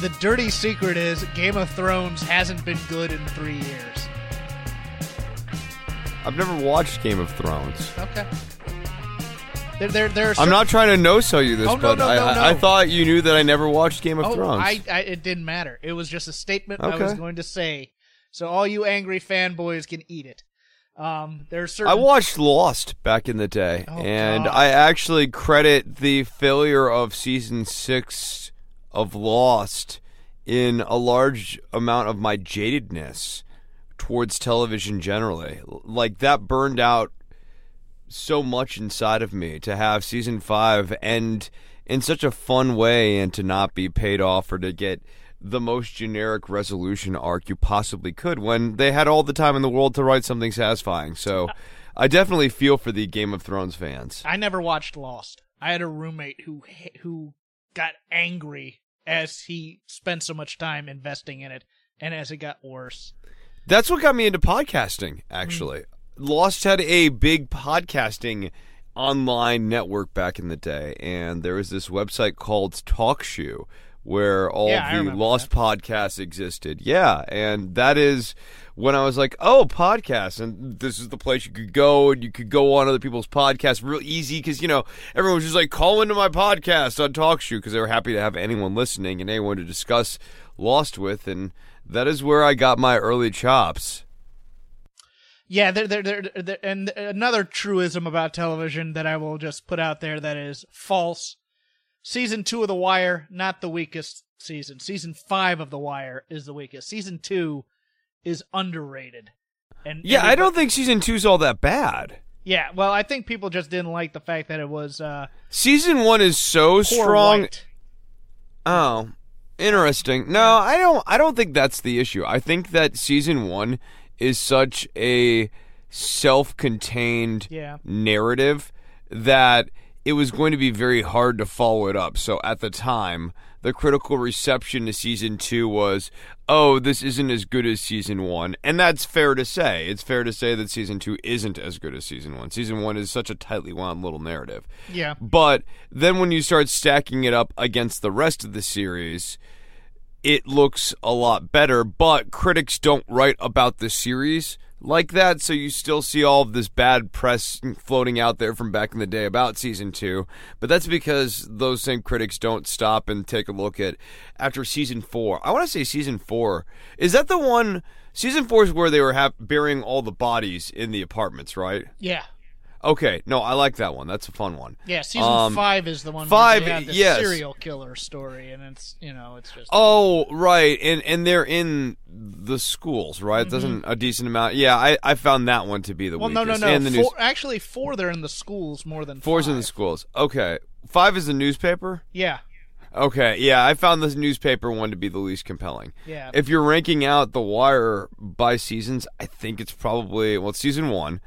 the dirty secret is Game of Thrones hasn't been good in 3 years. I've never watched Game of Thrones. Okay. I'm not trying to no-sell you this, but I thought you knew that I never watched Game of Thrones. It didn't matter. It was just a statement I was going to say. So all you angry fanboys can eat it. I watched Lost back in the day, and I actually credit the failure of season 6 of Lost in a large amount of my jadedness towards television generally. Like, that burned out so much inside of me to have season 5 end in such a fun way and to not be paid off or to get the most generic resolution arc you possibly could when they had all the time in the world to write something satisfying. So I definitely feel for the Game of Thrones fans. I never watched Lost. I had a roommate who got angry as he spent so much time investing in it, and as it got worse. That's what got me into podcasting, actually. Lost had a big podcasting online network back in the day, and there was this website called TalkShoe where all the Lost podcasts existed. Yeah, and that is when I was like, podcasts, and this is the place you could go, and you could go on other people's podcasts real easy, because, everyone was just like, call into my podcast on TalkShoe, because they were happy to have anyone listening and anyone to discuss Lost with, and that is where I got my early chops. Yeah, and another truism about television that I will just put out there that is false. Season 2 of The Wire, not the weakest season. Season 5 of The Wire is the weakest. Season 2 is underrated. I don't think Season 2 is all that bad. Yeah, well, I think people just didn't like the fact that it was... Season 1 is so strong. White. Oh, interesting. No, I don't think that's the issue. I think that Season 1 is such a self-contained narrative that... it was going to be very hard to follow it up. So at the time, the critical reception to season 2 was, this isn't as good as season 1. And that's fair to say. It's fair to say that season 2 isn't as good as season 1. Season 1 is such a tightly wound little narrative. Yeah. But then when you start stacking it up against the rest of the series, it looks a lot better. But critics don't write about the series like that, so you still see all of this bad press floating out there from back in the day about season 2, but that's because those same critics don't stop and take a look at after season 4. I want to say season 4. Is that the one? Season 4 is where they were burying all the bodies in the apartments, right? Yeah. Okay, no, I like that one. That's a fun one. Yeah, season 5 is the one where they have this serial killer story, and it's, it's just... Oh, right, and they're in the schools, right? Mm-hmm. Doesn't a decent amount... Yeah, I found that one to be the weakest. Well, no, and actually, 4, they're in the schools more than 5. 4's in the schools. Okay. 5 is the newspaper? Yeah. Okay, yeah, I found this newspaper one to be the least compelling. Yeah. If you're ranking out The Wire by seasons, I think it's probably... Well, it's season 1.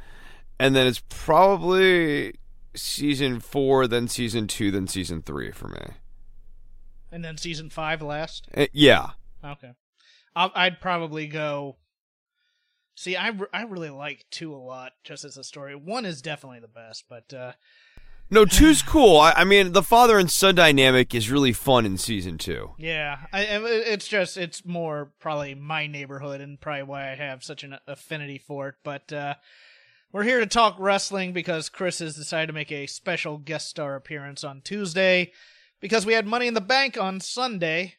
And then it's probably season 4, then season 2, then season 3 for me. And then season 5 last? Yeah. Okay. I'd probably go... See, I really like 2 a lot, just as a story. 1 is definitely the best, but... No, 2's cool. I mean, the father and son dynamic is really fun in season 2. Yeah. It's more probably my neighborhood and probably why I have such an affinity for it, but... We're here to talk wrestling because Chris has decided to make a special guest star appearance on Tuesday because we had Money in the Bank on Sunday.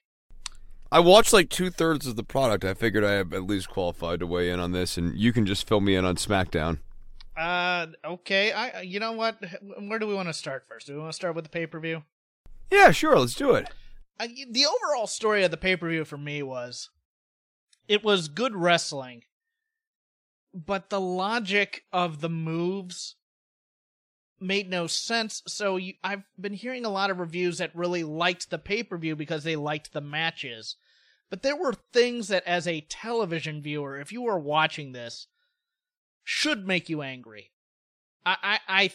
I watched like 2/3 of the product. I figured I have at least qualified to weigh in on this, and you can just fill me in on SmackDown. Okay. You know what? Where do we want to start first? Do we want to start with the pay-per-view? Yeah, sure. Let's do it. The overall story of the pay-per-view for me was it was good wrestling. But the logic of the moves made no sense. So I've been hearing a lot of reviews that really liked the pay-per-view because they liked the matches. But there were things that, as a television viewer, if you were watching this, should make you angry. I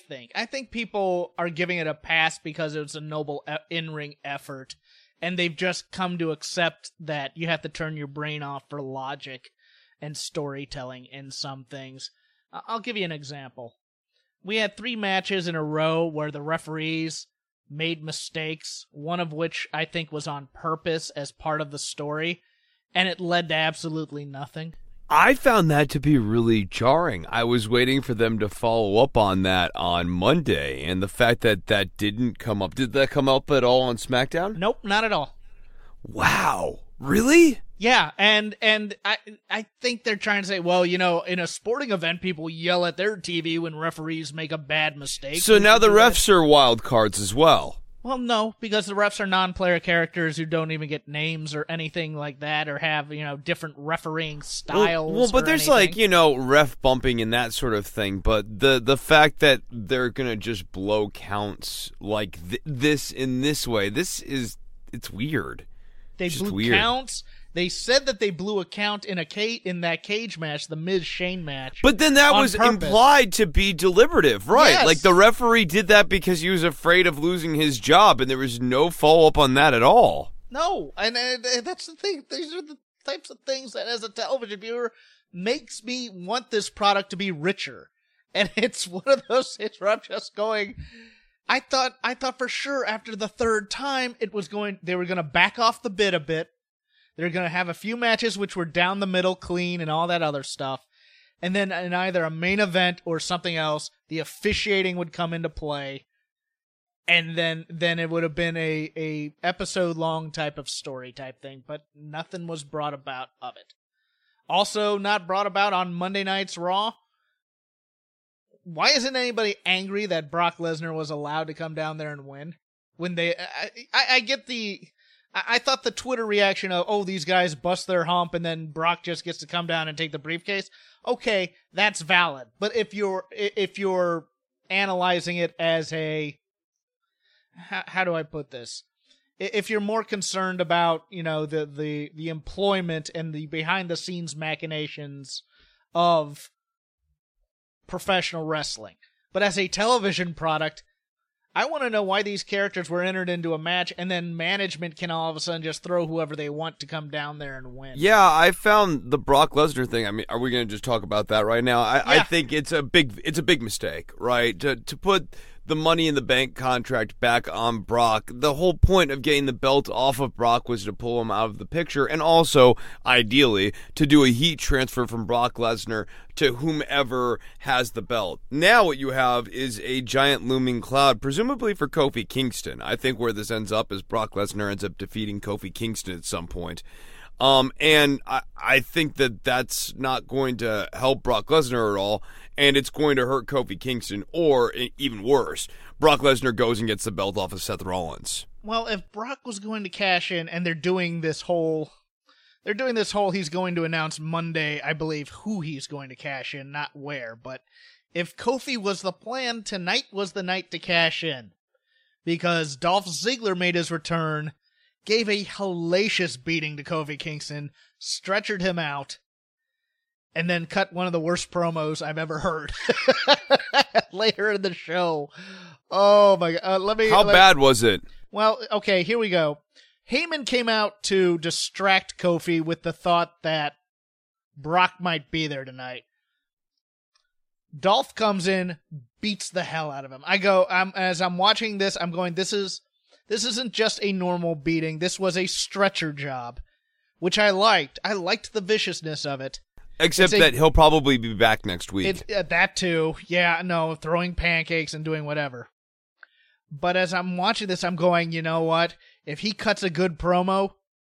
think people are giving it a pass because it was a noble in-ring effort, and they've just come to accept that you have to turn your brain off for logic and storytelling in some things. I'll give you an example. We had 3 matches in a row where the referees made mistakes, one of which I think was on purpose as part of the story, and it led to absolutely nothing. I found that to be really jarring. I was waiting for them to follow up on that on Monday, and the fact that that didn't come up. Did that come up at all on SmackDown? Nope, not at all. Wow. Really? Yeah, and I think they're trying to say, well, you know, in a sporting event, people yell at their TV when referees make a bad mistake. So now the refs are wild cards as well. Well, no, because the refs are non-player characters who don't even get names or anything like that, or have, you know, different refereeing styles. Well, but there's anything like, you know, ref bumping and that sort of thing. But the fact that they're gonna just blow counts like this in this way, it's weird. They blew counts. They said that they blew a count in that cage match, the Miz-Shane match. But then that was implied to be deliberative, right? Yes. Like, the referee did that because he was afraid of losing his job, and there was no follow-up on that at all. No, and that's the thing. These are the types of things that, as a television viewer, makes me want this product to be richer. And it's one of those hits where I'm just going... I thought for sure after the third time they were going to back off the bid a bit. They're going to have a few matches which were down the middle clean and all that other stuff. And then in either a main event or something else, the officiating would come into play. And then it would have been a episode long type of story type thing, but nothing was brought about of it. Also not brought about on Monday night's Raw. Why isn't anybody angry that Brock Lesnar was allowed to come down there and win? When they, I get the, I thought the Twitter reaction of, oh, these guys bust their hump and then Brock just gets to come down and take the briefcase. Okay, that's valid. But if you're analyzing it as a, how do I put this? If you're more concerned about, you know, the employment and the behind the scenes machinations of professional wrestling. But as a television product, I want to know why these characters were entered into a match and then management can all of a sudden just throw whoever they want to come down there and win. Yeah, I found the Brock Lesnar thing. I mean, are we going to just talk about that right now? I think it's a big mistake, right? To put the Money in the Bank contract back on Brock. The whole point of getting the belt off of Brock was to pull him out of the picture, and also, ideally, to do a heat transfer from Brock Lesnar to whomever has the belt. Now what you have is a giant looming cloud, presumably for Kofi Kingston. I think where this ends up is Brock Lesnar ends up defeating Kofi Kingston at some point. And I think that that's not going to help Brock Lesnar at all, and it's going to hurt Kofi Kingston, or even worse, Brock Lesnar goes and gets the belt off of Seth Rollins. Well, if Brock was going to cash in, and they're doing this whole he's going to announce Monday, I believe, who he's going to cash in, not where, but if Kofi was the plan, tonight was the night to cash in, because Dolph Ziggler made his return, gave a hellacious beating to Kofi Kingston, stretchered him out, and then cut one of the worst promos I've ever heard later in the show. Oh, my God. How bad was it? Well, okay, here we go. Heyman came out to distract Kofi with the thought that Brock might be there tonight. Dolph comes in, beats the hell out of him. As I'm watching this, I'm going, This isn't just a normal beating. This was a stretcher job, which I liked. I liked the viciousness of it. Except that he'll probably be back next week. That too. Yeah, no, throwing pancakes and doing whatever. But as I'm watching this, I'm going, you know what? If he cuts a good promo,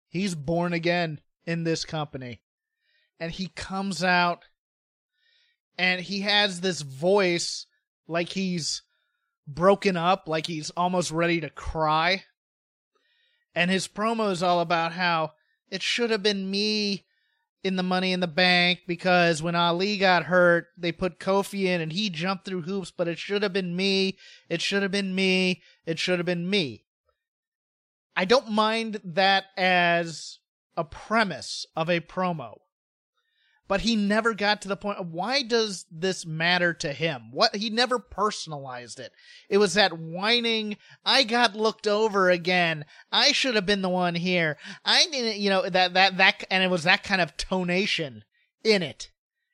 he's born again in this company. And he comes out, and he has this voice like he's broken up, like he's almost ready to cry. And his promo is all about how it should have been me in the Money in the Bank, because when Ali got hurt, they put Kofi in and he jumped through hoops, but it should have been me. It should have been me. It should have been me. I don't mind that as a premise of a promo, but he never got to the point of why does this matter to him? What, he never personalized it. It was that whining, I got looked over again. I should have been the one here. I didn't, you know, that, and it was that kind of tonation in it.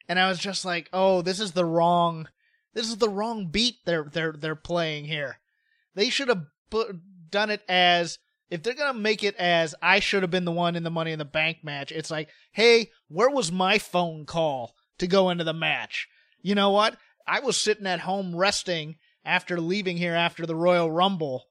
And I was just like, oh, this is the wrong beat they're playing here. They should have done it as, if they're going to make it as, I should have been the one in the Money in the Bank match, it's like, hey, where was my phone call to go into the match? You know what? I was sitting at home resting after leaving here after the Royal Rumble.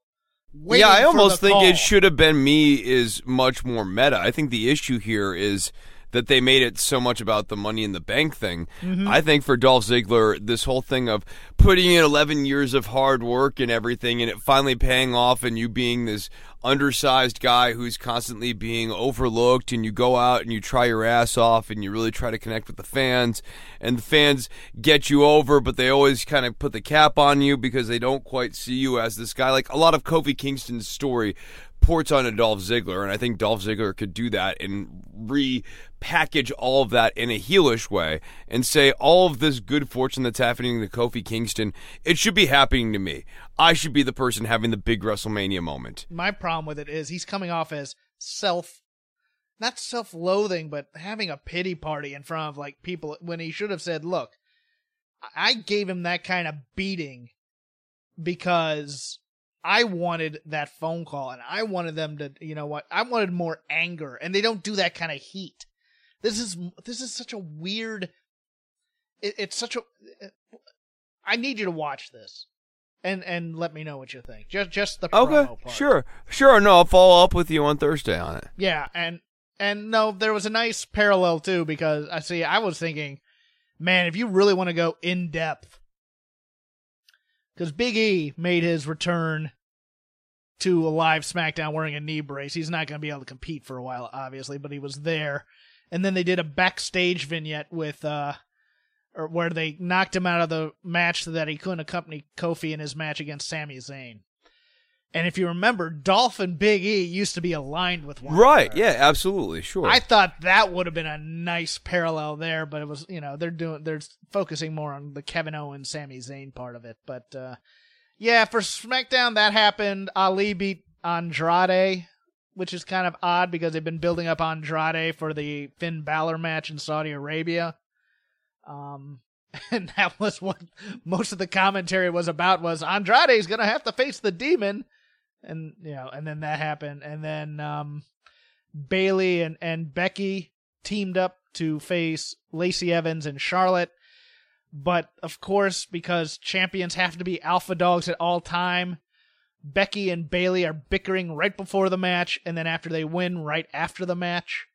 Yeah, I almost think it should have been me is much more meta. I think the issue here is that they made it so much about the Money in the Bank thing. Mm-hmm. I think for Dolph Ziggler, this whole thing of putting in 11 years of hard work and everything and it finally paying off and you being this undersized guy who's constantly being overlooked and you go out and you try your ass off and you really try to connect with the fans and the fans get you over, but they always kind of put the cap on you because they don't quite see you as this guy. Like a lot of Kofi Kingston's story ports on to Dolph Ziggler, and I think Dolph Ziggler could do that and repackage all of that in a heelish way and say all of this good fortune that's happening to Kofi Kingston, it should be happening to me. I should be the person having the big WrestleMania moment. My problem with it is he's coming off as not self-loathing, but having a pity party in front of like people when he should have said, look, I gave him that kind of beating because I wanted that phone call, and I wanted them to, you know what, I wanted more anger, and they don't do that kind of heat. This is such a weird, I need you to watch this, and let me know what you think. Just the promo part. Okay, sure, no, I'll follow up with you on Thursday on it. Yeah, and no, there was a nice parallel, too, because, I was thinking, man, if you really want to go in-depth, because Big E made his return to a live SmackDown wearing a knee brace. He's not going to be able to compete for a while, obviously, but he was there. And then they did a backstage vignette with, or where they knocked him out of the match so that he couldn't accompany Kofi in his match against Sami Zayn. And if you remember, Dolph and Big E used to be aligned with one another. Right, yeah, absolutely, sure. I thought that would have been a nice parallel there, but it was, you know, they're focusing more on the Kevin Owens, Sami Zayn part of it. But, yeah, for SmackDown, that happened. Ali beat Andrade, which is kind of odd because they've been building up Andrade for the Finn Balor match in Saudi Arabia. And that was what most of the commentary was about, was Andrade's going to have to face the demon. And, you know, and then that happened. And then Bayley and Becky teamed up to face Lacey Evans and Charlotte. But, of course, because champions have to be alpha dogs at all time, Becky and Bayley are bickering right before the match, and then after they win, right after the match.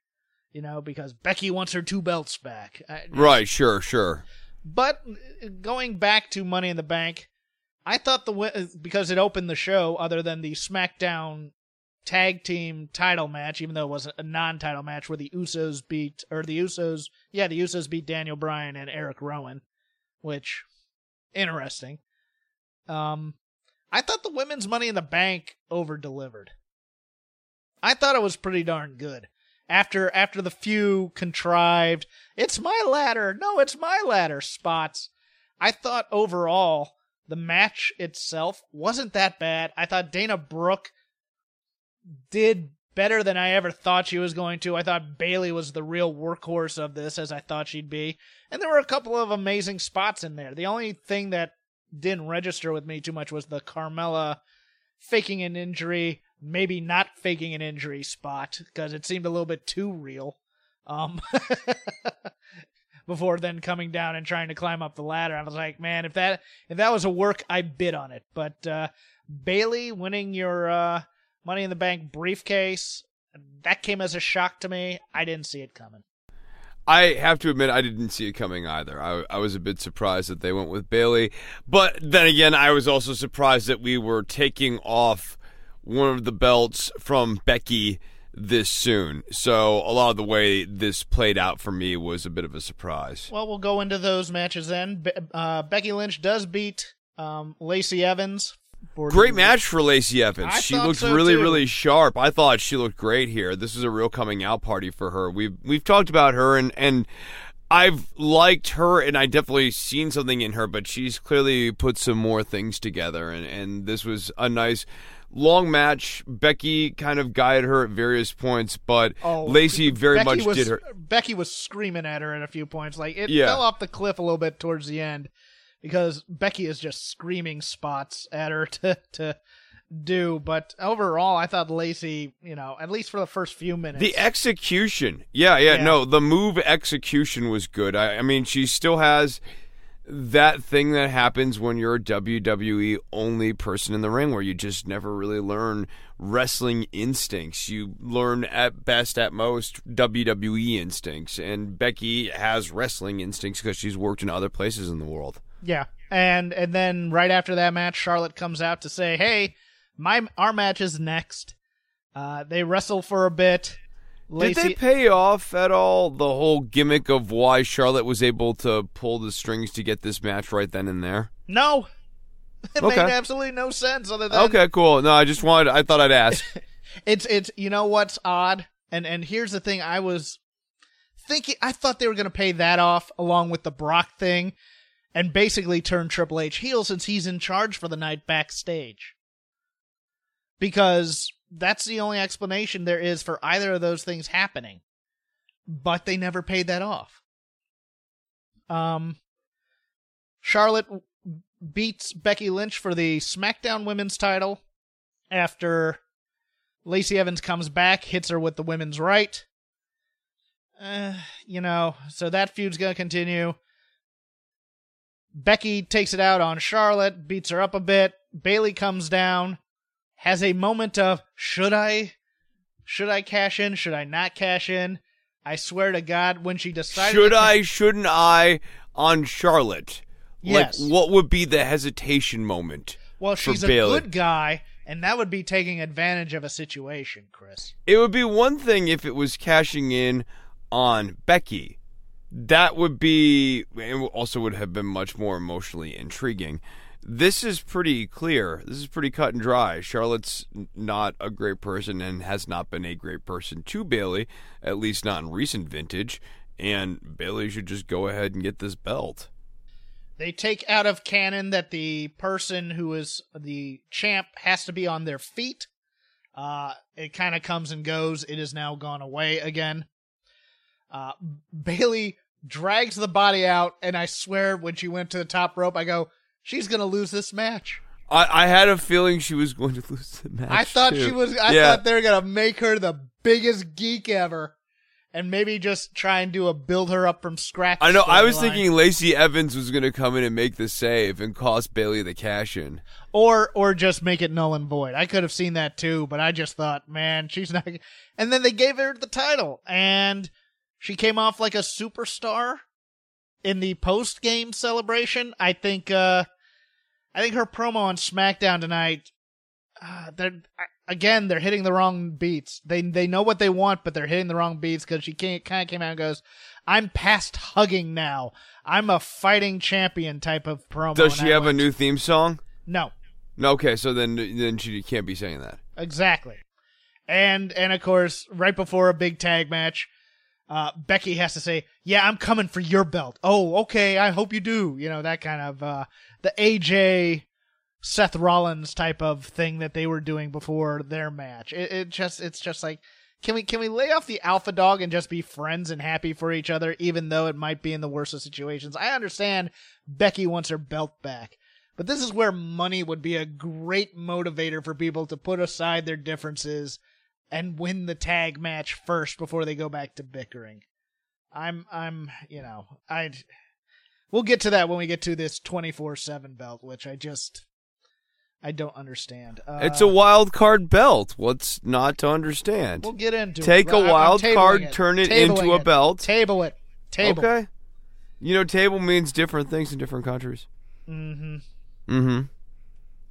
You know, because Becky wants her two belts back. Right, sure. But going back to Money in the Bank, I thought because it opened the show, other than the SmackDown tag team title match, even though it was a non-title match where the Usos beat Daniel Bryan and Eric Rowan, which, interesting. I thought the women's Money in the Bank over-delivered. I thought it was pretty darn good. After the few contrived, it's my ladder, no, it's my ladder spots, I thought overall the match itself wasn't that bad. I thought Dana Brooke did better than I ever thought she was going to. I thought Bayley was the real workhorse of this, as I thought she'd be. And there were a couple of amazing spots in there. The only thing that didn't register with me too much was the Carmella faking an injury, maybe not faking an injury spot, because it seemed a little bit too real before then coming down and trying to climb up the ladder. I was like, man, if that was a work, I bid on it. But Bayley winning your Money in the Bank briefcase, that came as a shock to me. I didn't see it coming. I have to admit, I didn't see it coming either. I was a bit surprised that they went with Bayley. But then again, I was also surprised that we were taking off one of the belts from Becky this soon. So a lot of the way this played out for me was a bit of a surprise. Well, we'll go into those matches then. Becky Lynch does beat Lacey Evans Great match for Lacey Evans. She looked really sharp. I thought she looked great here. This is a real coming out party for her. We've talked about her, and I've liked her, and I definitely seen something in her, but she's clearly put some more things together, and this was a nice long match. Becky kind of guided her at various points, but Lacey very much did her. Becky was screaming at her at a few points. Like, it fell off the cliff a little bit towards the end, because Becky is just screaming spots at her to do. But overall, I thought Lacey, at least for the first few minutes. The execution. The move execution was good. I mean, she still has that thing that happens when you're a WWE-only person in the ring, where you just never really learn wrestling instincts. You learn at best, at most, WWE instincts. And Becky has wrestling instincts because she's worked in other places in the world. Yeah, and then right after that match, Charlotte comes out to say, hey, our match is next. They wrestle for a bit. Lacey... Did they pay off at all the whole gimmick of why Charlotte was able to pull the strings to get this match right then and there? No. It made absolutely no sense other than... Okay, cool. No, I thought I'd ask. It's you know what's odd? And here's the thing, I thought they were going to pay that off along with the Brock thing and basically turn Triple H heel since he's in charge for the night backstage. Because that's the only explanation there is for either of those things happening. But they never paid that off. Charlotte beats Becky Lynch for the SmackDown Women's title after Lacey Evans comes back, hits her with the women's right. So that feud's going to continue. Becky takes it out on Charlotte, beats her up a bit. Bayley comes down, has a moment of, should I cash in? Should I not cash in? I swear to God, when she decided... shouldn't I on Charlotte? Yes. Like, what would be the hesitation moment? Well, she's Bayley, a good guy, and that would be taking advantage of a situation, Chris. It would be one thing if it was cashing in on Becky. That would be, it also would have been much more emotionally intriguing. This is pretty clear. This is pretty cut and dry. Charlotte's not a great person and has not been a great person to Bayley, at least not in recent vintage, and Bayley should just go ahead and get this belt. They take out of canon that the person who is the champ has to be on their feet. It kind of comes and goes. It is now gone away again. Bayley drags the body out, and I swear when she went to the top rope, I go, she's going to lose this match. I had a feeling she was going to lose the match. I thought they were going to make her the biggest geek ever and maybe just try and do a build her up from scratch. I know. I was thinking Lacey Evans was going to come in and make the save and cost Bayley the cash in. Or just make it null and void. I could have seen that too, but I just thought, man, she's not. And then they gave her the title, and she came off like a superstar in the post-game celebration. I think her promo on SmackDown tonight, they're hitting the wrong beats. They know what they want, but they're hitting the wrong beats, because she kind of came out and goes, I'm past hugging now. I'm a fighting champion type of promo. Does she have a new theme song? No. Okay, so then she can't be saying that. Exactly. And of course, right before a big tag match, Becky has to say, yeah, I'm coming for your belt. Oh, okay, I hope you do. That kind of the AJ Seth Rollins type of thing that they were doing before their match. It's just like, can we lay off the alpha dog and just be friends and happy for each other, even though it might be in the worst of situations? I understand Becky wants her belt back, but this is where money would be a great motivator for people to put aside their differences and win the tag match first before they go back to bickering. We'll get to that when we get to this 24/7 belt, which I don't understand. It's a wild card belt. What's not to understand? We'll get into it. Take a wild card, turn it into a belt. Table it. Table. Okay. Table means different things in different countries. Mm-hmm.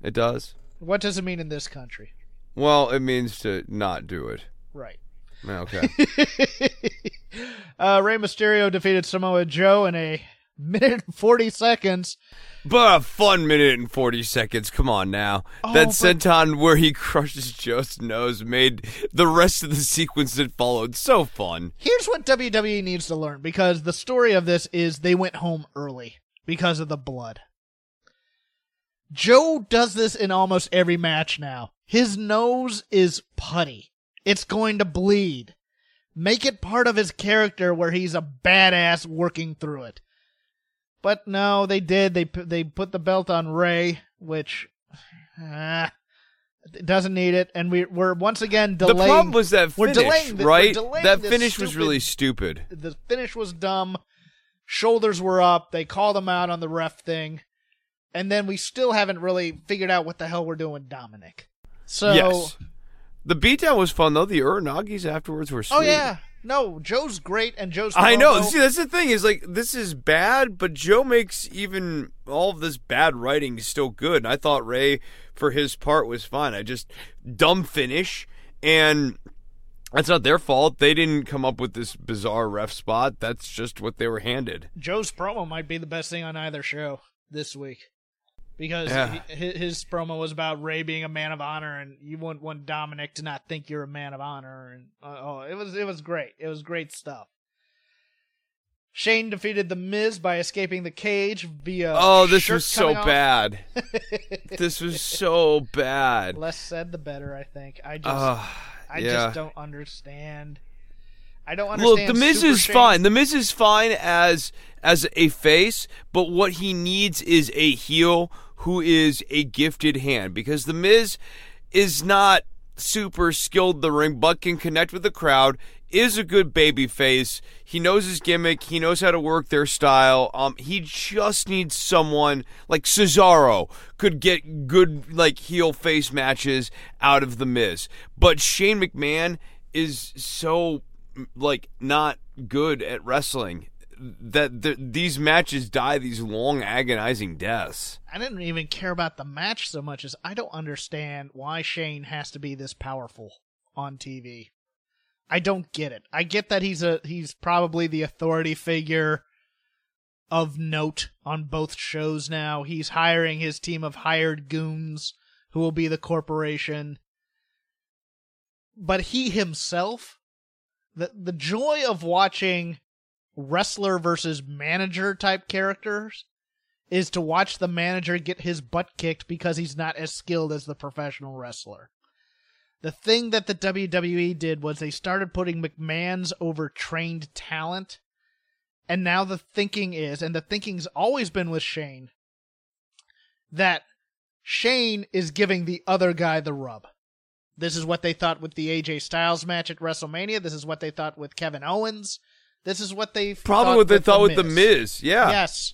It does. What does it mean in this country? Well, it means to not do it. Right. Okay. Rey Mysterio defeated Samoa Joe in a minute and 40 seconds. But a fun minute and 40 seconds. Come on now. Oh, that senton where he crushes Joe's nose made the rest of the sequence that followed so fun. Here's what WWE needs to learn, because the story of this is they went home early because of the blood. Joe does this in almost every match now. His nose is putty. It's going to bleed. Make it part of his character where he's a badass working through it. But no, they did. They put the belt on Rey, which doesn't need it. And we're once again delaying. The problem was that finish, right? That finish was really stupid. The finish was dumb. Shoulders were up. They called him out on the ref thing. And then we still haven't really figured out what the hell we're doing with Dominic. So, yes. The beatdown was fun, though. The Uranagis afterwards were sweet. Oh, yeah. No, Joe's great, and Joe's phenomenal. I know. See, that's the thing is, like, this is bad, but Joe makes even all of this bad writing still good. And I thought Rey, for his part, was fine. I just, dumb finish, and that's not their fault. They didn't come up with this bizarre ref spot. That's just what they were handed. Joe's promo might be the best thing on either show this week. Because his promo was about Rey being a man of honor, and you wouldn't want Dominic to not think you're a man of honor. And it was great. It was great stuff. Shane defeated the Miz by escaping the cage via. Oh, this was so bad. This was so bad. Less said, the better. I think. I just don't understand. I don't understand. Look, the Miz is fine. The Miz is fine as a face, but what he needs is a heel who is a gifted hand, because the Miz is not super skilled in the ring, but can connect with the crowd, is a good baby face. He knows his gimmick. He knows how to work their style. He just needs someone like Cesaro could get good like heel face matches out of the Miz. But Shane McMahon is so like not good at wrestling that these matches die these long agonizing deaths. I didn't even care about the match so much as I don't understand why Shane has to be this powerful on TV. I don't get it. I get that he's probably the authority figure of note on both shows now. He's hiring his team of hired goons who will be the corporation. But he himself, the joy of watching wrestler versus manager type characters is to watch the manager get his butt kicked because he's not as skilled as the professional wrestler. The thing that the WWE did was they started putting McMahon's over trained talent, and now the thinking is, and the thinking's always been with Shane, that Shane is giving the other guy the rub. This is what they thought with the AJ Styles match at WrestleMania. This is what they thought with Kevin Owens. This is what they probably what they thought with the Miz. Yeah. Yes.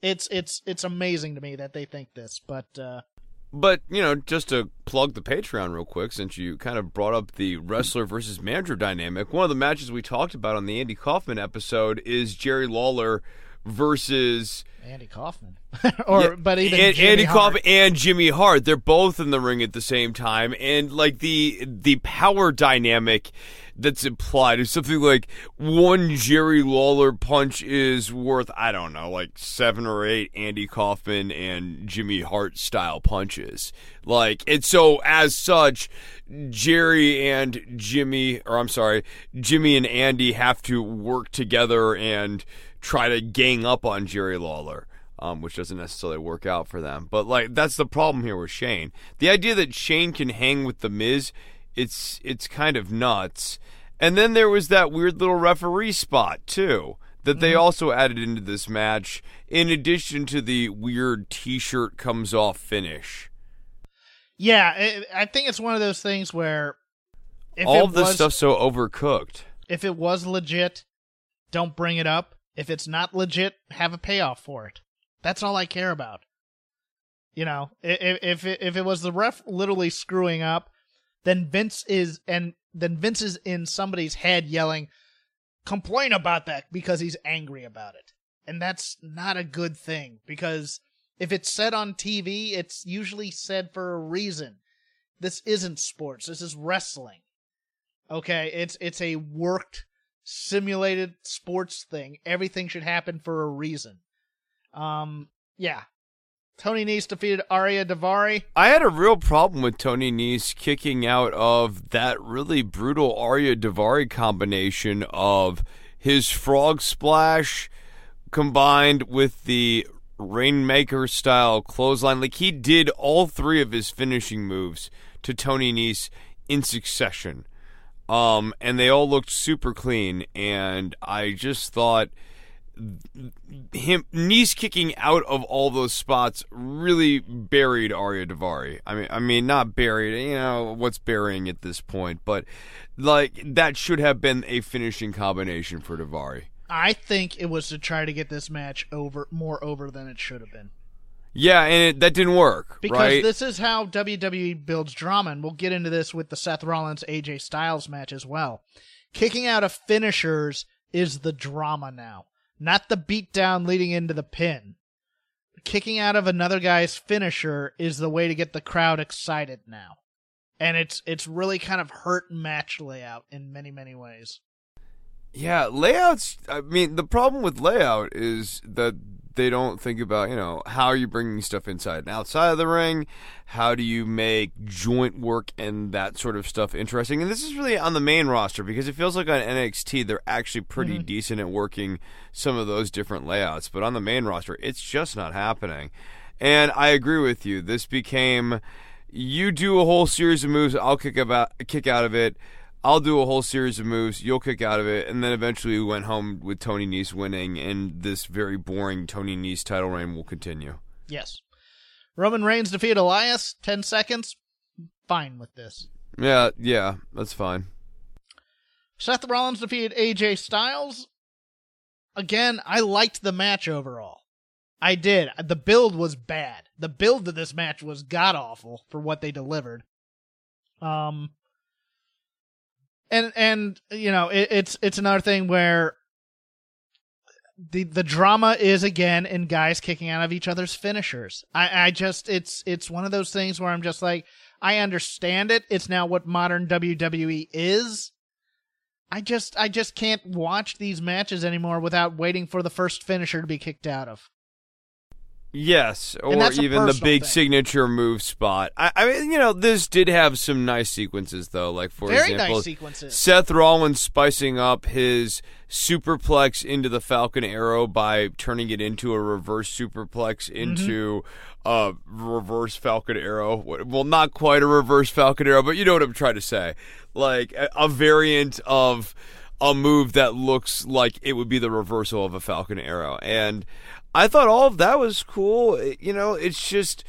It's amazing to me that they think this, but you know, just to plug the Patreon real quick, since you kind of brought up the wrestler versus manager dynamic, one of the matches we talked about on the Andy Kaufman episode is Jerry Lawler versus Andy Kaufman, Andy Kaufman and Jimmy Hart. They're both in the ring at the same time, and like the power dynamic that's implied is something like one Jerry Lawler punch is worth, I don't know, like 7 or 8 Andy Kaufman and Jimmy Hart style punches. Like, and so as such, Jimmy and Andy have to work together and try to gang up on Jerry Lawler, which doesn't necessarily work out for them. But like, that's the problem here with Shane. The idea that Shane can hang with the Miz, it's kind of nuts. And then there was that weird little referee spot too that they also added into this match, in addition to the weird T-shirt comes off finish. Yeah, I think it's one of those things where all of this stuff's so overcooked. If it was legit, don't bring it up. If it's not legit, have a payoff for it. That's all I care about. You know, if it was the ref literally screwing up, then Vince is in somebody's head yelling, "Complain about that," because he's angry about it. And that's not a good thing, because if it's said on TV, it's usually said for a reason. This isn't sports. This is wrestling. Okay, it's a worked simulated sports thing. Everything should happen for a reason. Yeah. Tony Nese defeated Aria Daivari. I had a real problem with Tony Nese kicking out of that really brutal Aria Daivari combination of his frog splash combined with the Rainmaker-style clothesline. Like, he did all three of his finishing moves to Tony Nese in succession. And they all looked super clean, and I just thought... Nese kicking out of all those spots really buried Aria Daivari. I mean, not buried, you know, what's burying at this point, but like that should have been a finishing combination for Daivari. I think it was to try to get this match over than it should have been. Yeah, and that didn't work, because right? This is how WWE builds drama, and we'll get into this with the Seth Rollins AJ Styles match as well. Kicking out of finishers is the drama now. Not the beatdown leading into the pin. Kicking out of another guy's finisher is the way to get the crowd excited now. And it's really kind of hurt match layout in many, many ways. Yeah, layouts, I mean, the problem with layout is that they don't think about, you know, how are you bringing stuff inside and outside of the ring? How do you make joint work and that sort of stuff interesting? And this is really on the main roster, because it feels like on NXT, they're actually pretty decent at working some of those different layouts. But on the main roster, it's just not happening. And I agree with you. This became, you do a whole series of moves, I'll kick out of it. I'll do a whole series of moves, you'll kick out of it, and then eventually we went home with Tony Nese winning, and this very boring Tony Nese title reign will continue. Yes. Roman Reigns defeated Elias, 10 seconds, fine with this. Yeah, that's fine. Seth Rollins defeated AJ Styles. Again, I liked the match overall. I did. The build was bad. The build to this match was god-awful for what they delivered. And you know, it's another thing where the drama is again in guys kicking out of each other's finishers. I just it's one of those things where I'm just like, I understand it. It's now what modern WWE is. I just can't watch these matches anymore without waiting for the first finisher to be kicked out of. Yes, or even the big signature move spot. I mean, you know, this did have some nice sequences, though. Like, for example, Seth Rollins spicing up his superplex into the Falcon Arrow by turning it into a reverse superplex into a reverse Falcon Arrow. Well, not quite a reverse Falcon Arrow, but you know what I'm trying to say. Like, a variant of a move that looks like it would be the reversal of a Falcon Arrow. And I thought all of that was cool. You know, it's just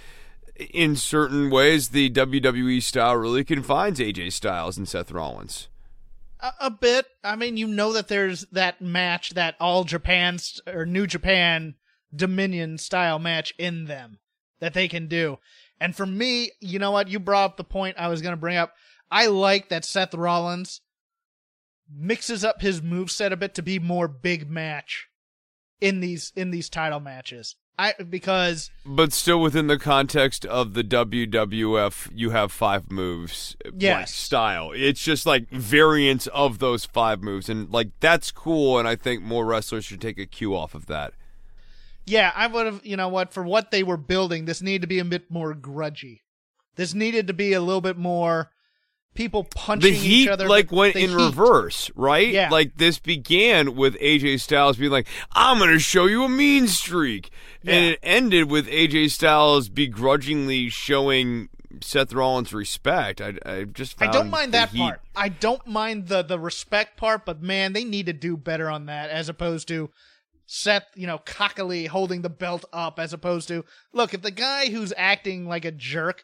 in certain ways the WWE style really confines AJ Styles and Seth Rollins. A bit. I mean, you know that there's that match, that All Japan or New Japan Dominion style match in them that they can do. And for me, you know what? You brought up the point I was going to bring up. I like that Seth Rollins mixes up his moveset a bit to be more big match in these title matches. But still within the context of the WWF, you have five moves style. It's just like variants of those five moves, and like that's cool, and I think more wrestlers should take a cue off of that. Yeah, I would have, you know what, for what they were building, this needed to be a bit more grudgy. This needed to be a little bit more people punching each other. The heat went in reverse, right? Yeah. Like, this began with AJ Styles being like, I'm going to show you a mean streak. Yeah. And it ended with AJ Styles begrudgingly showing Seth Rollins respect. I just found I don't mind that heat part. I don't mind the respect part, but man, they need to do better on that, as opposed to Seth, you know, cockily holding the belt up, as opposed to, look, if the guy who's acting like a jerk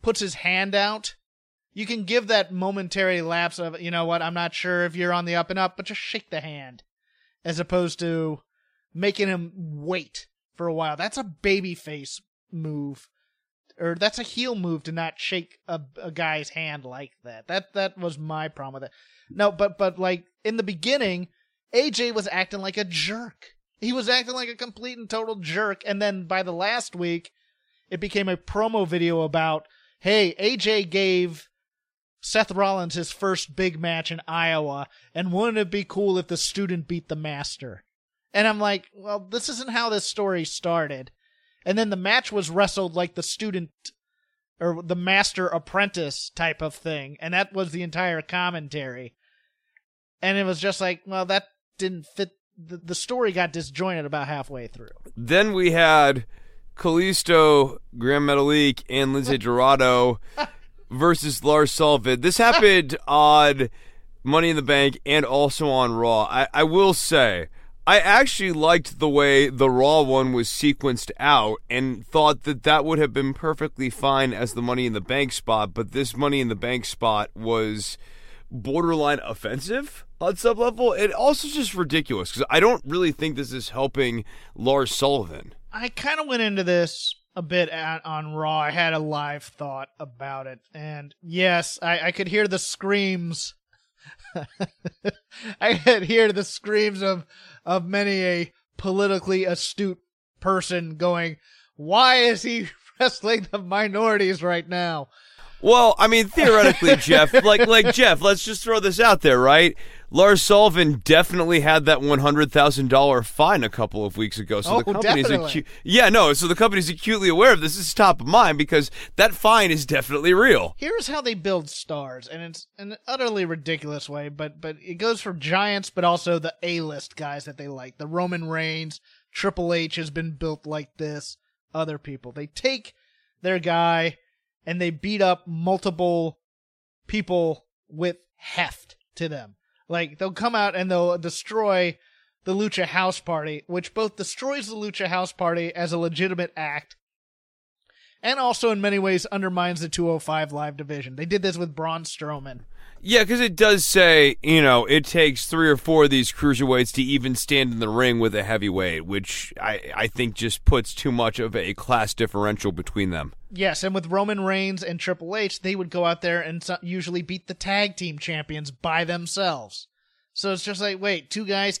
puts his hand out, you can give that momentary lapse of, you know what, I'm not sure if you're on the up and up, but just shake the hand, as opposed to making him wait for a while. That's a babyface move, or that's a heel move to not shake a guy's hand like that. That was my problem with it. No, but like in the beginning, AJ was acting like a jerk. He was acting like a complete and total jerk. And then by the last week, it became a promo video about, hey, AJ gave Seth Rollins his first big match in Iowa, and wouldn't it be cool if the student beat the master? And I'm like, well, this isn't how this story started. And then the match was wrestled like the student or the master apprentice type of thing, and that was the entire commentary. And it was just like, well, that didn't fit. The story got disjointed about halfway through. Then we had Kalisto, Grand Metalik, and Lindsay Dorado versus Lars Sullivan. This happened on Money in the Bank and also on Raw. I will say, I actually liked the way the Raw one was sequenced out and thought that that would have been perfectly fine as the Money in the Bank spot, but this Money in the Bank spot was borderline offensive on some level. It also just ridiculous because I don't really think this is helping Lars Sullivan. I kind of went into this a bit on Raw. I had a live thought about it, and yes, I could hear the screams. I could hear the screams of many a politically astute person going, "Why is he wrestling the minorities right now?" Well, I mean, theoretically, Jeff, like Jeff, let's just throw this out there, right? Lars Sullivan definitely had that $100,000 fine a couple of weeks ago. So the company's so the company's acutely aware of this. This is top of mind because that fine is definitely real. Here's how they build stars, and it's an utterly ridiculous way, but it goes for giants, but also the A-list guys that they like. The Roman Reigns, Triple H has been built like this, other people. They take their guy and they beat up multiple people with heft to them. Like, they'll come out and they'll destroy the Lucha House Party, which both destroys the Lucha House Party as a legitimate act and also in many ways undermines the 205 Live division. They did this with Braun Strowman. Yeah, because it does say, you know, it takes 3 or 4 of these cruiserweights to even stand in the ring with a heavyweight, which I think just puts too much of a class differential between them. Yes, and with Roman Reigns and Triple H, they would go out there and usually beat the tag team champions by themselves. So it's just like, wait, two guys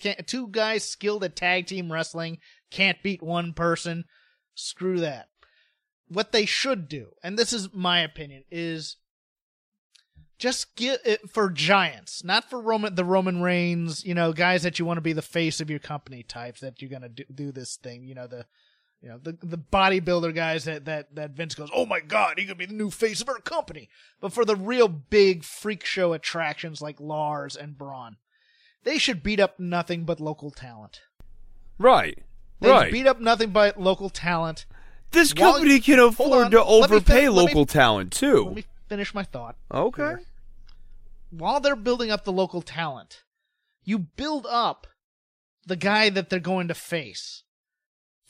skilled at tag team wrestling can't beat one person. Screw that. What they should do, and this is my opinion, is just get it for giants, not for the Roman Reigns, you know, guys that you want to be the face of your company types that you're going to do this thing, the bodybuilder guys that Vince goes, oh my God, he could be the new face of our company. But for the real big freak show attractions like Lars and Braun, they should beat up nothing but local talent. Right. They beat up nothing but local talent. This company can afford to overpay local talent too. Let me finish my thought. Okay. Here. While they're building up the local talent, you build up the guy that they're going to face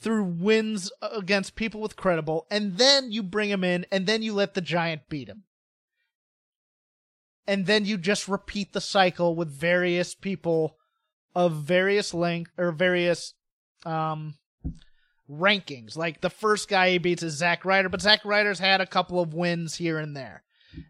through wins against people with credible, and then you bring him in, and then you let the giant beat him. And then you just repeat the cycle with various people of various length or various rankings. Like the first guy he beats is Zack Ryder, but Zack Ryder's had a couple of wins here and there.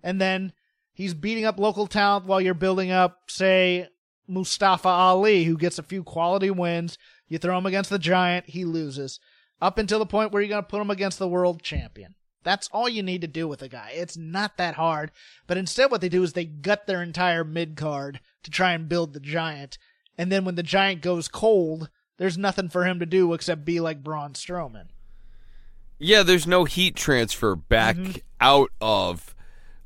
And then he's beating up local talent while you're building up, say, Mustafa Ali, who gets a few quality wins. You throw him against the giant, he loses. Up until the point where you're going to put him against the world champion. That's all you need to do with a guy. It's not that hard. But instead what they do is they gut their entire mid-card to try and build the giant. And then when the giant goes cold, there's nothing for him to do except be like Braun Strowman. Yeah, there's no heat transfer back out of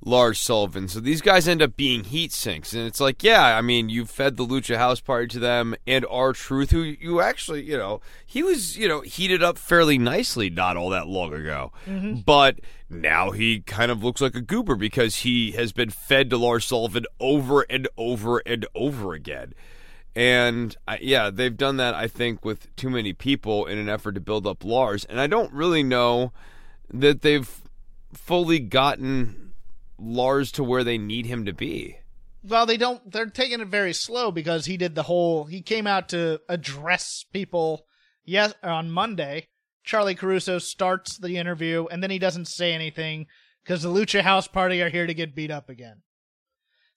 Lars Sullivan. So these guys end up being heat sinks. And it's like, yeah, I mean, you fed the Lucha House Party to them and R-Truth, who you actually, you know, he was, you know, heated up fairly nicely not all that long ago. Mm-hmm. But now he kind of looks like a goober because he has been fed to Lars Sullivan over and over and over again. And, yeah, they've done that, I think, with too many people in an effort to build up Lars. And I don't really know that they've fully gotten Lars to where they need him to be. Well, they don't. They're taking it very slow because he did the whole. He came out to address people on Monday. Charlie Caruso starts the interview, and then he doesn't say anything because the Lucha House Party are here to get beat up again.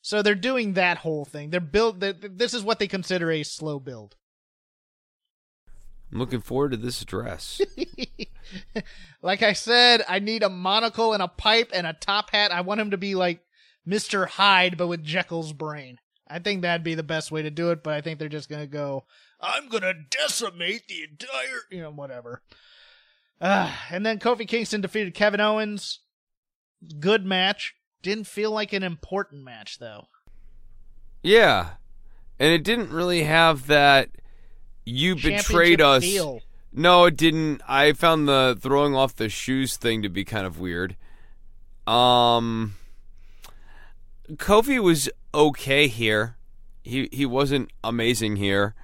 So they're doing that whole thing. This is what they consider a slow build. I'm looking forward to this address. Like I said, I need a monocle and a pipe and a top hat. I want him to be like Mr. Hyde, but with Jekyll's brain. I think that'd be the best way to do it, but I think they're just going to go, I'm going to decimate the entire, you know, whatever. And then Kofi Kingston defeated Kevin Owens. Good match. Didn't feel like an important match, though. Yeah. And it didn't really have that you betrayed us deal. No, it didn't. I found the throwing off the shoes thing to be kind of weird. Kofi was okay here. He wasn't amazing here.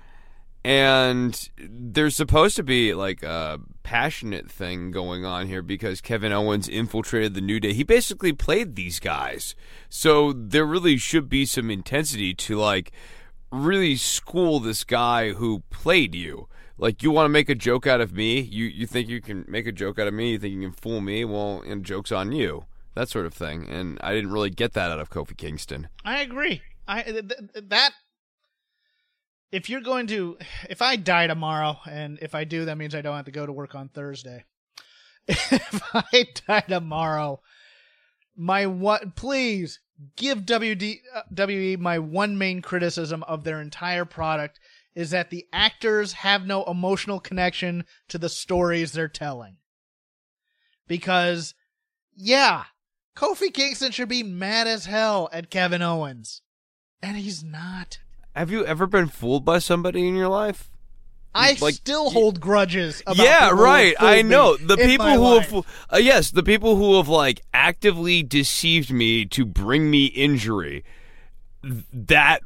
And there's supposed to be like a passionate thing going on here because Kevin Owens infiltrated the New Day. He basically played these guys. So there really should be some intensity to like really school this guy who played you. Like, you want to make a joke out of me? You think you can make a joke out of me? You think you can fool me? Well, and joke's on you. That sort of thing. And I didn't really get that out of Kofi Kingston. I agree. That... If you're going to... If I die tomorrow, and if I do, that means I don't have to go to work on Thursday. If I die tomorrow, please give WWE my one main criticism of their entire product is that the actors have no emotional connection to the stories they're telling. Because, yeah, Kofi Kingston should be mad as hell at Kevin Owens. And he's not. Have you ever been fooled by somebody in your life? I still hold grudges about yeah, right. I know. The people who have the people who have like actively deceived me to bring me injury. That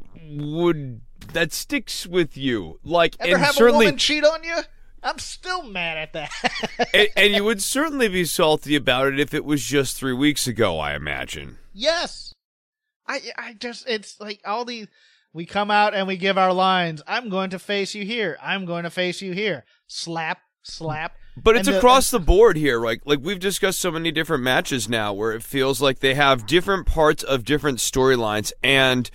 sticks with you. Like, ever and have certainly, a woman cheat on you? I'm still mad at that. and you would certainly be salty about it if it was just 3 weeks ago, I imagine. Yes. I just, it's like all these, we come out and we give our lines. I'm going to face you here. I'm going to face you here. Slap, slap. But it's across the board here. Like we've discussed so many different matches now where it feels like they have different parts of different storylines, and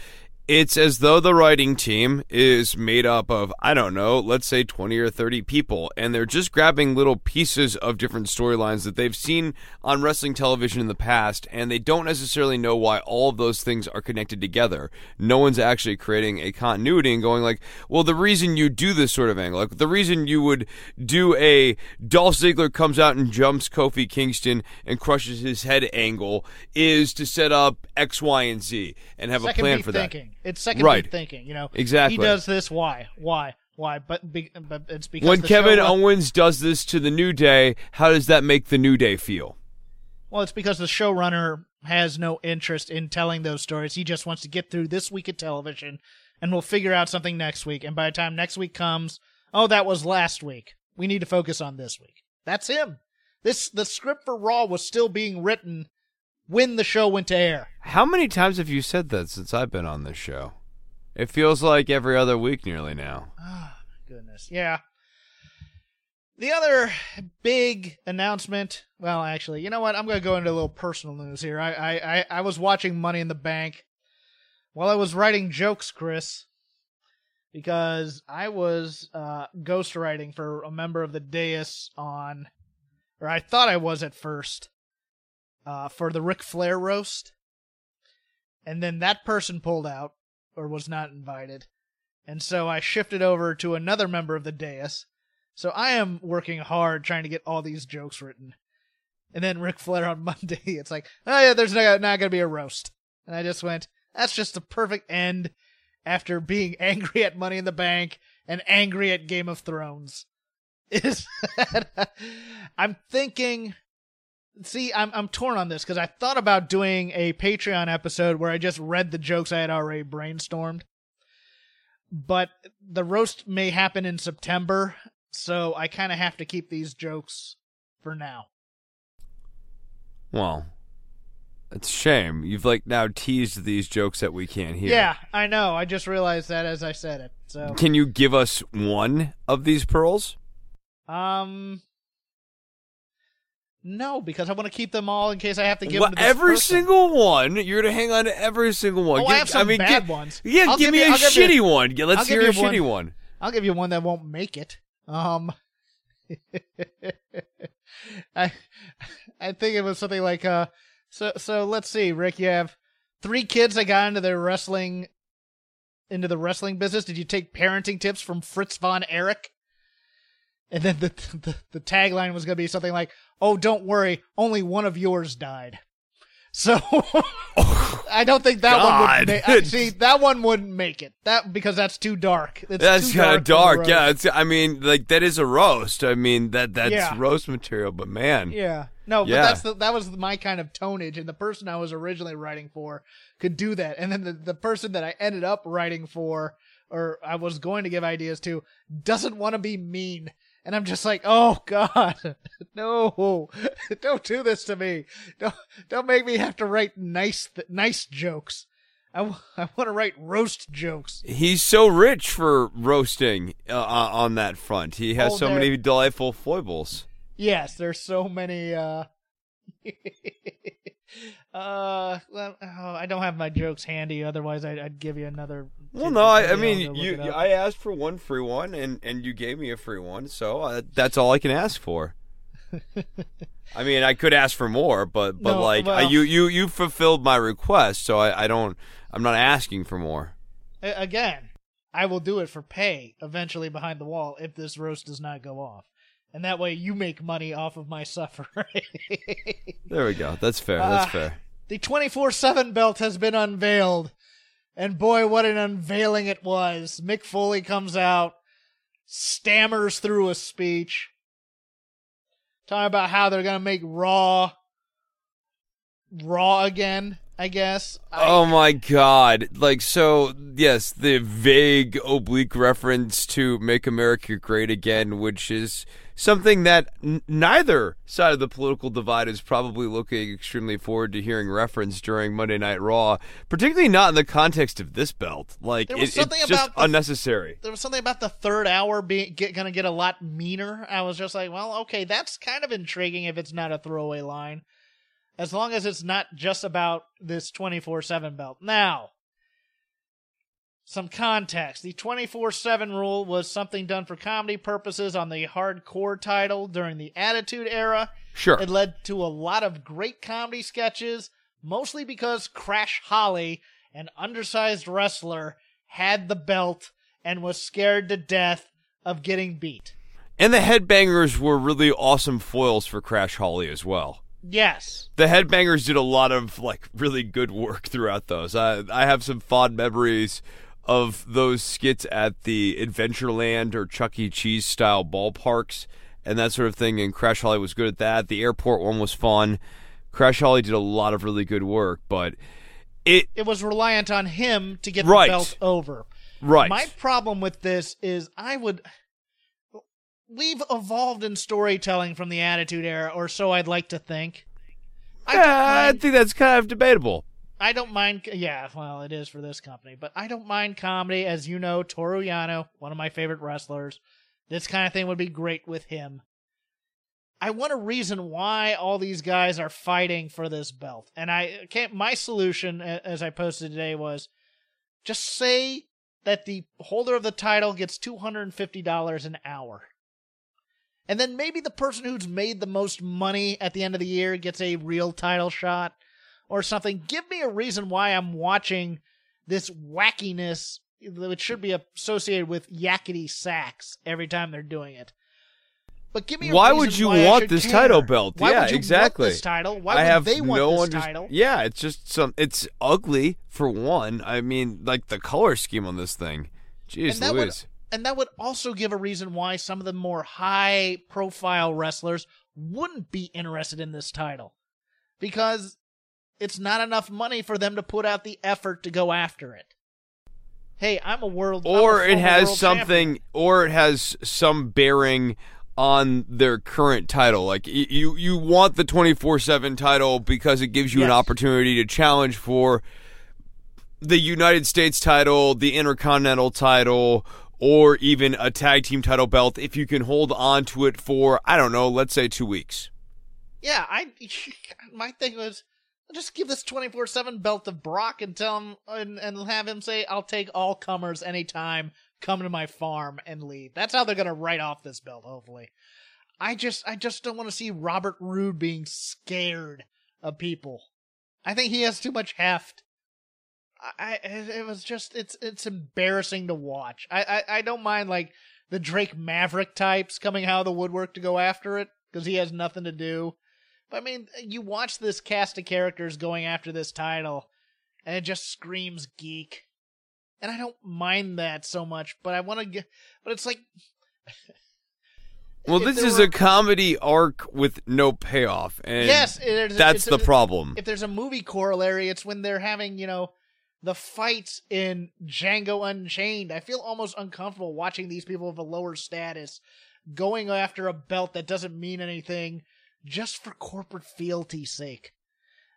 it's as though the writing team is made up of, I don't know, let's say 20 or 30 people, and they're just grabbing little pieces of different storylines that they've seen on wrestling television in the past, and they don't necessarily know why all of those things are connected together. No one's actually creating a continuity and going like, well, the reason you do this sort of angle, like the reason you would do a Dolph Ziggler comes out and jumps Kofi Kingston and crushes his head angle is to set up X, Y, and Z and have a plan for that. It's second right. Thinking, you know. Exactly. He does this, why? But it's because when Kevin Owens does this to the New Day, how does that make the New Day feel? Well, it's because the showrunner has no interest in telling those stories. He just wants to get through this week of television, and we'll figure out something next week. And by the time next week comes, oh, that was last week. We need to focus on this week. That's him. The script for Raw was still being written when the show went to air. How many times have you said that since I've been on this show? It feels like every other week nearly now. Oh, my goodness. Yeah. The other big announcement, well, actually, you know what? I'm going to go into a little personal news here. I was watching Money in the Bank while I was writing jokes, Chris, because I was ghostwriting for a member of the dais or I thought I was at first. For the Ric Flair roast. And then that person pulled out, or was not invited. And so I shifted over to another member of the dais. So I am working hard trying to get all these jokes written. And then Ric Flair on Monday, it's like, oh yeah, there's not going to be a roast. And I just went, that's just the perfect end after being angry at Money in the Bank and angry at Game of Thrones. Is that, I'm thinking... See, I'm torn on this because I thought about doing a Patreon episode where I just read the jokes I had already brainstormed. But the roast may happen in September, so I kind of have to keep these jokes for now. Well, it's a shame. You've now teased these jokes that we can't hear. Yeah, I know. I just realized that as I said it. So, can you give us one of these pearls? No, because I want to keep them all in case I have to give them to this person. Every single one? You're going to hang on to every single one? Oh, I have some bad ones. Yeah, give me a shitty one. Let's hear a shitty one. I'll give you one that won't make it. I think it was something like, so let's see, Rick, you have Three kids that got into their wrestling, into the wrestling business. Did you take parenting tips from Fritz von Erich? And then the tagline was going to be something like, "Oh, don't worry, only one of yours died." So I don't think that God. One would see that one wouldn't make it. That because that's too dark. It's that's kind of dark. Yeah, it's, I mean, like that is a roast. I mean that's yeah. roast material. But man, yeah, no, yeah. but that's that was my kind of tonnage, and the person I was originally writing for could do that, and then the person that I ended up writing for, or I was going to give ideas to, doesn't want to be mean. And I'm just like, oh God, no! Don't do this to me. Don't make me have to write nice jokes. I want to write roast jokes. He's so rich for roasting on that front. He has so many delightful foibles. Yes, there's so many. Well, I don't have my jokes handy. Otherwise, I'd give you another. Well, no, I mean, I asked for one free one, and you gave me a free one, so that's all I can ask for. I mean, I could ask for more, but no, like well, you fulfilled my request, so I'm not asking for more. Again, I will do it for pay eventually behind the wall if this roast does not go off. And that way you make money off of my suffering. There we go. That's fair. That's fair. The 24/7 belt has been unveiled. And boy, what an unveiling it was. Mick Foley comes out, stammers through a speech, talking about how they're going to make Raw again, I guess. Oh, my God. Like, so, yes, the vague, oblique reference to Make America Great Again, which is something that neither side of the political divide is probably looking extremely forward to hearing referenced during Monday Night Raw, particularly not in the context of this belt. Like, it's just unnecessary. There was something about the third hour going to get a lot meaner. I was just like, well, okay, that's kind of intriguing if it's not a throwaway line, as long as it's not just about this 24/7 belt. Now, some context. The 24/7 rule was something done for comedy purposes on the hardcore title during the Attitude Era. Sure. It led to a lot of great comedy sketches, mostly because Crash Holly, an undersized wrestler, had the belt and was scared to death of getting beat. And the headbangers were really awesome foils for Crash Holly as well. Yes. The headbangers did a lot of, like, really good work throughout those. I have some fond memories of those skits at the Adventureland or Chuck E. Cheese style ballparks and that sort of thing, and Crash Holly was good at that. The airport one was fun. Crash Holly did a lot of really good work, but it was reliant on him to get the belt over. Right. My problem with this is we've evolved in storytelling from the Attitude Era, or so I'd like to think. I think that's kind of debatable. I don't mind. Yeah, well, it is for this company, but I don't mind comedy. As you know, Toru Yano, one of my favorite wrestlers, this kind of thing would be great with him. I want a reason why all these guys are fighting for this belt, and I can't. My solution, as I posted today, was just say that the holder of the title gets $250 an hour. And then maybe the person who's made the most money at the end of the year gets a real title shot or something. Give me a reason why I'm watching this wackiness, which should be associated with yakety sacks every time they're doing it. But give me a reason why would you want this title belt? Yeah, exactly. Why would this title? Why would they want this title? Yeah, it's just it's ugly for one. I mean, like the color scheme on this thing. Jeez Louise. And that would also give a reason why some of the more high-profile wrestlers wouldn't be interested in this title, because it's not enough money for them to put out the effort to go after it. Hey, I'm a world. Or it has something, or it has some bearing on their current title. Like you want the 24/7 title because it gives you an opportunity to challenge for the United States title, the Intercontinental title, or even a tag team title belt if you can hold on to it for, I don't know, let's say 2 weeks. Yeah, my thing was, just give this 24/7 belt to Brock and tell him and have him say, I'll take all comers anytime, come to my farm and leave. That's how they're going to write off this belt, hopefully. I just don't want to see Robert Roode being scared of people. I think he has too much heft It was just, it's embarrassing to watch. I don't mind like the Drake Maverick types coming out of the woodwork to go after it because he has nothing to do. But I mean, you watch this cast of characters going after this title and it just screams geek. And I don't mind that so much, but I want to get, but it's like, well, this is a comedy arc with no payoff. And yes, that's the problem. If there's a movie corollary, it's when they're having, you know, the fights in Django Unchained. I feel almost uncomfortable watching these people of a lower status going after a belt that doesn't mean anything just for corporate fealty's sake.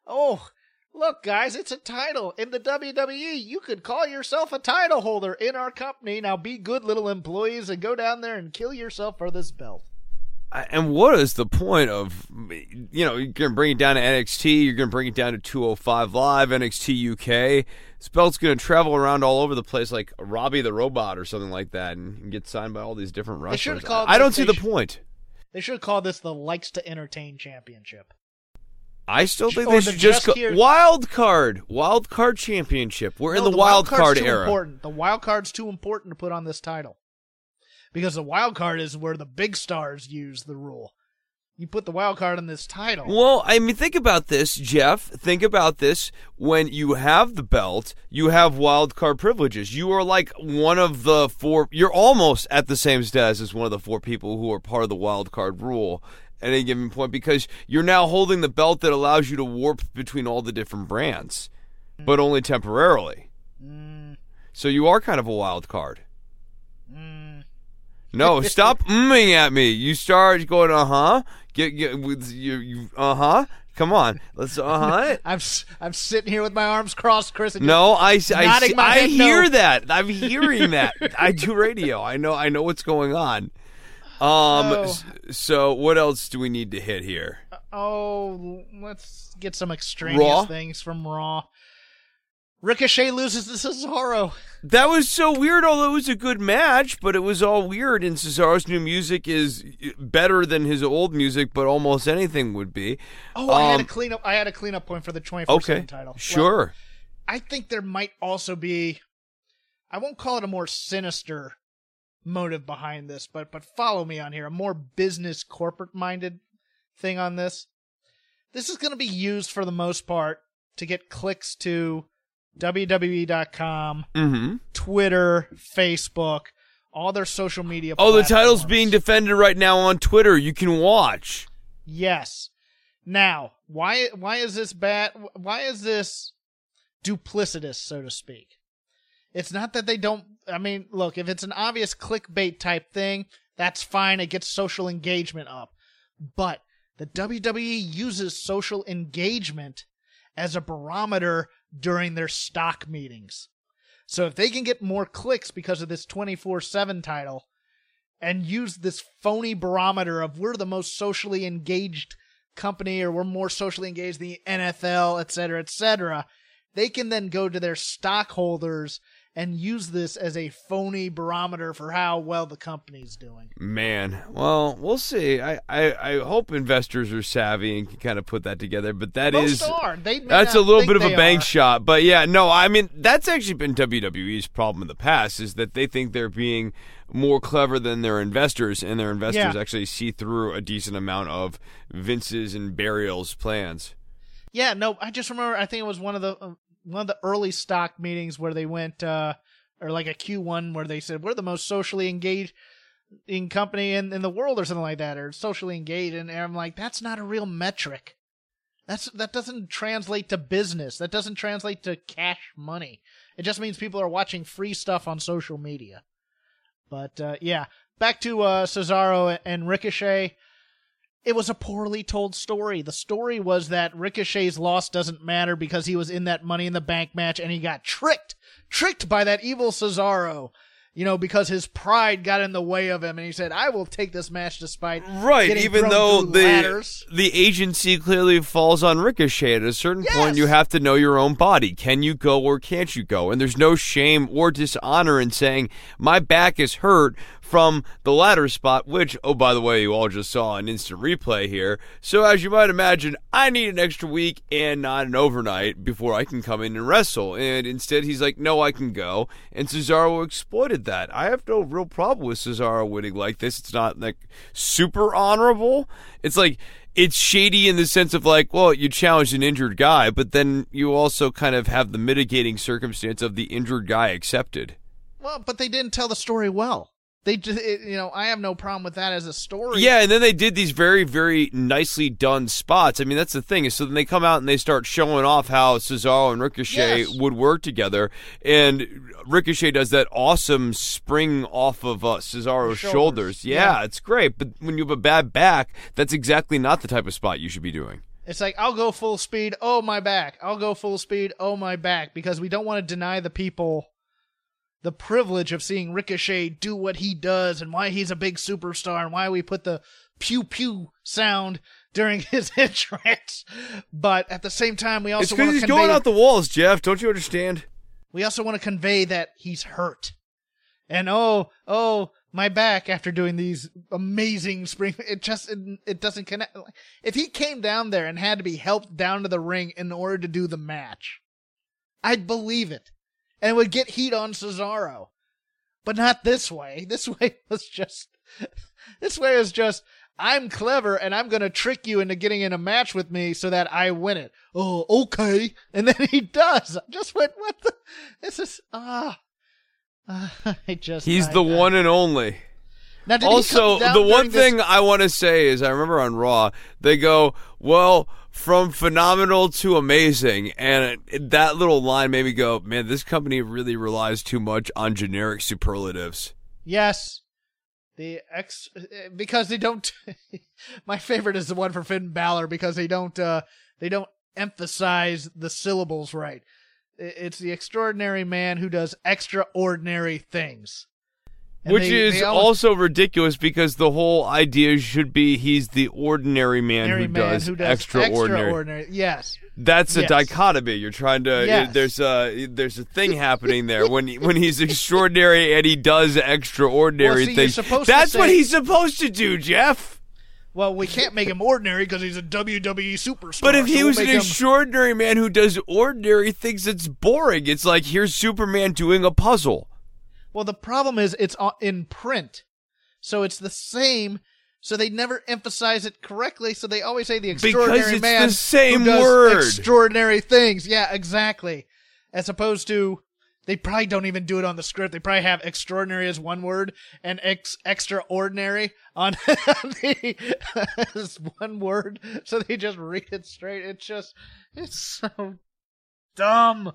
Oh, look, guys, it's a title. In the WWE, you could call yourself a title holder in our company. Now be good little employees and go down there and kill yourself for this belt. And what is the point of, you know, you're going to bring it down to NXT, you're going to bring it down to 205 Live, NXT UK. This belt's going to travel around all over the place like Robbie the Robot or something like that and get signed by all these different wrestlers. I don't see the point. They should call this the Likes to Entertain Championship. I still think they should just go Wild Card Championship. We're in the Wild Card era. Important. The Wild Card's too important to put on this title. Because the Wild Card is where the big stars use the rule. You put the Wild Card on this title. Well, I mean, think about this, Jeff. Think about this. When you have the belt, you have Wild Card privileges. You are like one of the four. You're almost at the same status as one of the four people who are part of the Wild Card rule at any given point, because you're now holding the belt that allows you to warp between all the different brands, but only temporarily. So you are kind of a wild card. No, stop mming at me. You start going, get with you, Come on, let's I'm sitting here with my arms crossed, Chris. And no, I hear that. I'm hearing that. I do radio. I know what's going on. So what else do we need to hit here? Let's get some extraneous things from Raw. Ricochet loses to Cesaro. That was so weird, although it was a good match, but it was all weird, and Cesaro's new music is better than his old music, but almost anything would be. I had a cleanup point for the 24/7 title. Sure. Well, I think there might also be, I won't call it a more sinister motive behind this, but follow me on here, a more business corporate-minded thing on this. This is going to be used for the most part to get clicks to WWE.com, Twitter, Facebook, all their social media platforms. The title's being defended right now on Twitter. You can watch. Yes. Now, why is this bad? Why is this duplicitous, so to speak? It's not that they don't, I mean, look, if it's an obvious clickbait type thing, that's fine. It gets social engagement up. But the WWE uses social engagement as a barometer during their stock meetings. So if they can get more clicks because of this 24/7 title and use this phony barometer of we're the most socially engaged company or we're more socially engaged than the NFL, et cetera, they can then go to their stockholders and use this as a phony barometer for how well the company's doing. Man, well, we'll see. I hope investors are savvy and can kind of put that together, but that most is are. That's a little bit of a bank shot. But yeah, no, I mean, that's actually been WWE's problem in the past, is that they think they're being more clever than their investors, and their investors actually see through a decent amount of Vince's and Burial's plans. Yeah, no, I just remember, I think it was one of the early stock meetings where they went, or like a Q1 where they said, we're the most socially engaged in company in the world or something like that, or socially engaged. And I'm like, that's not a real metric. That doesn't translate to business. That doesn't translate to cash money. It just means people are watching free stuff on social media. But, yeah, back to, Cesaro and Ricochet. It was a poorly told story. The story was that Ricochet's loss doesn't matter because he was in that Money in the Bank match and he got tricked by that evil Cesaro, you know, because his pride got in the way of him and he said, I will take this match despite getting even though the agency clearly falls on Ricochet. At a certain point, you have to know your own body. Can you go or can't you go? And there's no shame or dishonor in saying, my back is hurt from the ladder spot, which, oh, by the way, you all just saw an instant replay here. So as you might imagine, I need an extra week and not an overnight before I can come in and wrestle. And instead, he's like, no, I can go. And Cesaro exploited that. I have no real problem with Cesaro winning like this. It's not, like, super honorable. It's like, it's shady in the sense of, like, well, you challenged an injured guy, but then you also kind of have the mitigating circumstance of the injured guy accepted. Well, but they didn't tell the story well. They just, I have no problem with that as a story. Yeah, and then they did these very, very nicely done spots. I mean, that's the thing. So then they come out and they start showing off how Cesaro and Ricochet would work together. And Ricochet does that awesome spring off of Cesaro's shoulders. Yeah, it's great. But when you have a bad back, that's exactly not the type of spot you should be doing. It's like, I'll go full speed, oh, my back. I'll go full speed, oh, my back. Because we don't want to deny the people the privilege of seeing Ricochet do what he does and why he's a big superstar and why we put the pew pew sound during his entrance. But at the same time, we also want to convey... It's because he's going out the walls, Jeff. Don't you understand? We also want to convey that he's hurt. And oh, my back after doing these amazing spring... It doesn't connect. If he came down there and had to be helped down to the ring in order to do the match, I'd believe it. And it would get heat on Cesaro. But not this way. This way is just, I'm clever and I'm going to trick you into getting in a match with me so that I win it. Oh, okay. And then he does. I just went, what the? This is, He's the one and only. Now, also, the one thing I want to say is I remember on Raw, they go, well, from phenomenal to amazing. And that little line made me go, man, this company really relies too much on generic superlatives. Yes. Because they don't, my favorite is the one for Finn Balor, because they don't emphasize the syllables right. It's the extraordinary man who does extraordinary things. And Which is also ridiculous, because the whole idea should be he's the ordinary man who does extraordinary. Yes, that's a dichotomy. You're trying to there's a thing happening there when he's extraordinary and he does extraordinary things. That's what he's supposed to do, Jeff. Well, we can't make him ordinary because he's a WWE superstar. But if he was an extraordinary man who does ordinary things, it's boring. It's like, here's Superman doing a puzzle. Well, the problem is it's in print, so it's the same, so they never emphasize it correctly, so they always say the extraordinary man who does extraordinary things. Yeah, exactly. As opposed to, they probably don't even do it on the script. They probably have extraordinary as one word and extraordinary on as one word, so they just read it straight. It's so dumb.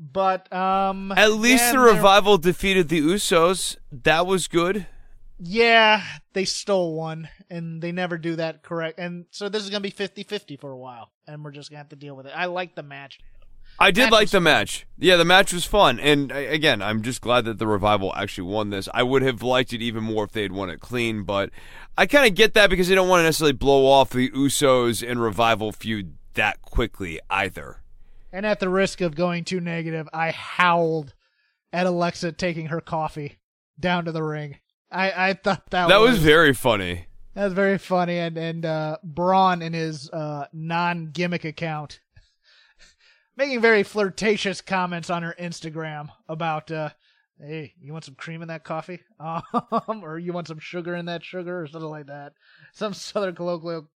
But at least the Revival defeated the Usos. That was good. Yeah, they stole one, and they never do that correct. And so this is going to be 50-50 for a while, and we're just going to have to deal with it. I like the match. I did like the match. Yeah, the match was fun. And again, I'm just glad that the Revival actually won this. I would have liked it even more if they had won it clean, but I kind of get that because they don't want to necessarily blow off the Usos and Revival feud that quickly either. And at the risk of going too negative, I howled at Alexa taking her coffee down to the ring. I thought that was very funny. That was very funny. And Braun in his non-gimmick account making very flirtatious comments on her Instagram about, hey, you want some cream in that coffee? Or you want some sugar in that sugar? Or something like that. Some Southern colloquial.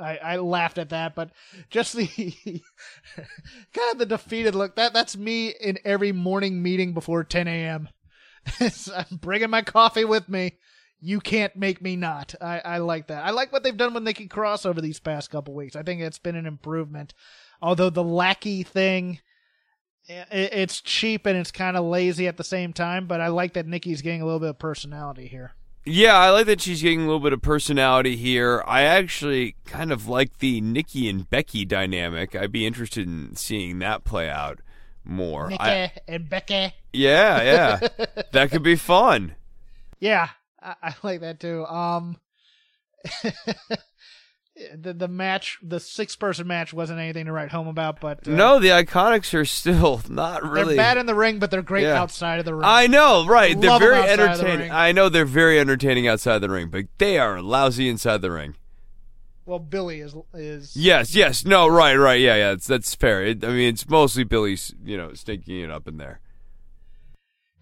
I laughed at that, but just the kind of the defeated look. That's me in every morning meeting before 10 a.m. I'm bringing my coffee with me. You can't make me not. I like that. I like what they've done when they can cross over these past couple weeks. I think it's been an improvement. Although the lackey thing, it's cheap and it's kind of lazy at the same time, but I like that Nikki's getting a little bit of personality here. Yeah, I like that she's getting a little bit of personality here. I actually kind of like the Nikki and Becky dynamic. I'd be interested in seeing that play out more. Nikki and Becky. Yeah. That could be fun. Yeah, I like that too. the match, the six-person match, wasn't anything to write home about, but... no, the Iconics are still not really... They're bad in the ring, but they're great outside of the ring. I know, right. They're very entertaining. I know they're very entertaining outside the ring, but they are lousy inside the ring. Well, Billy is... Yes. No, right. Yeah, that's fair. It's mostly Billy's, stinking it up in there.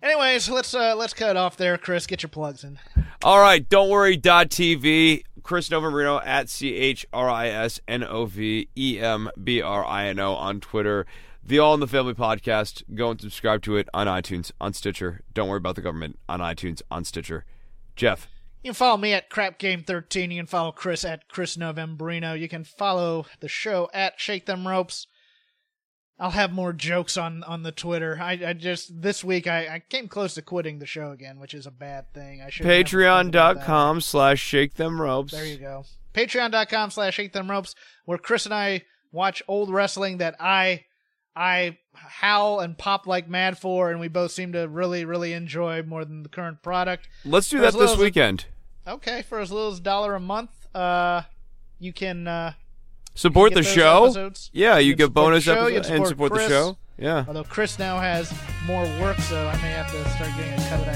Anyways, let's cut it off there, Chris. Get your plugs in. All right, don't worry, .tv. Chris Novomarino at ChrisNovembrino on Twitter. The All in the Family podcast. Go and subscribe to it on iTunes, on Stitcher. Don't worry about the government. On iTunes, on Stitcher. Jeff. You can follow me at CrapGame13. You can follow Chris at ChrisNovembrino. You can follow the show at Shake Them Ropes. I'll have more jokes on the Twitter. I just this week I came close to quitting the show again, which is a bad thing. I should Patreon.com/shake them ropes. There you go. Patreon.com/shake them ropes, where Chris and I watch old wrestling that I howl and pop like mad for, and we both seem to really, really enjoy more than the current product. Let's do that this weekend. Okay, for as little as $1 a month, you can support the show. Episodes. Yeah, you get bonus episodes and support the show. Yeah. Although Chris now has more work, so I may have to start getting a cut of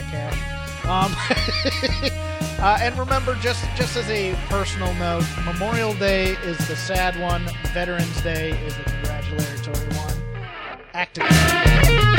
that cash. And remember, just as a personal note, Memorial Day is the sad one. Veterans Day is the congratulatory one. Activate.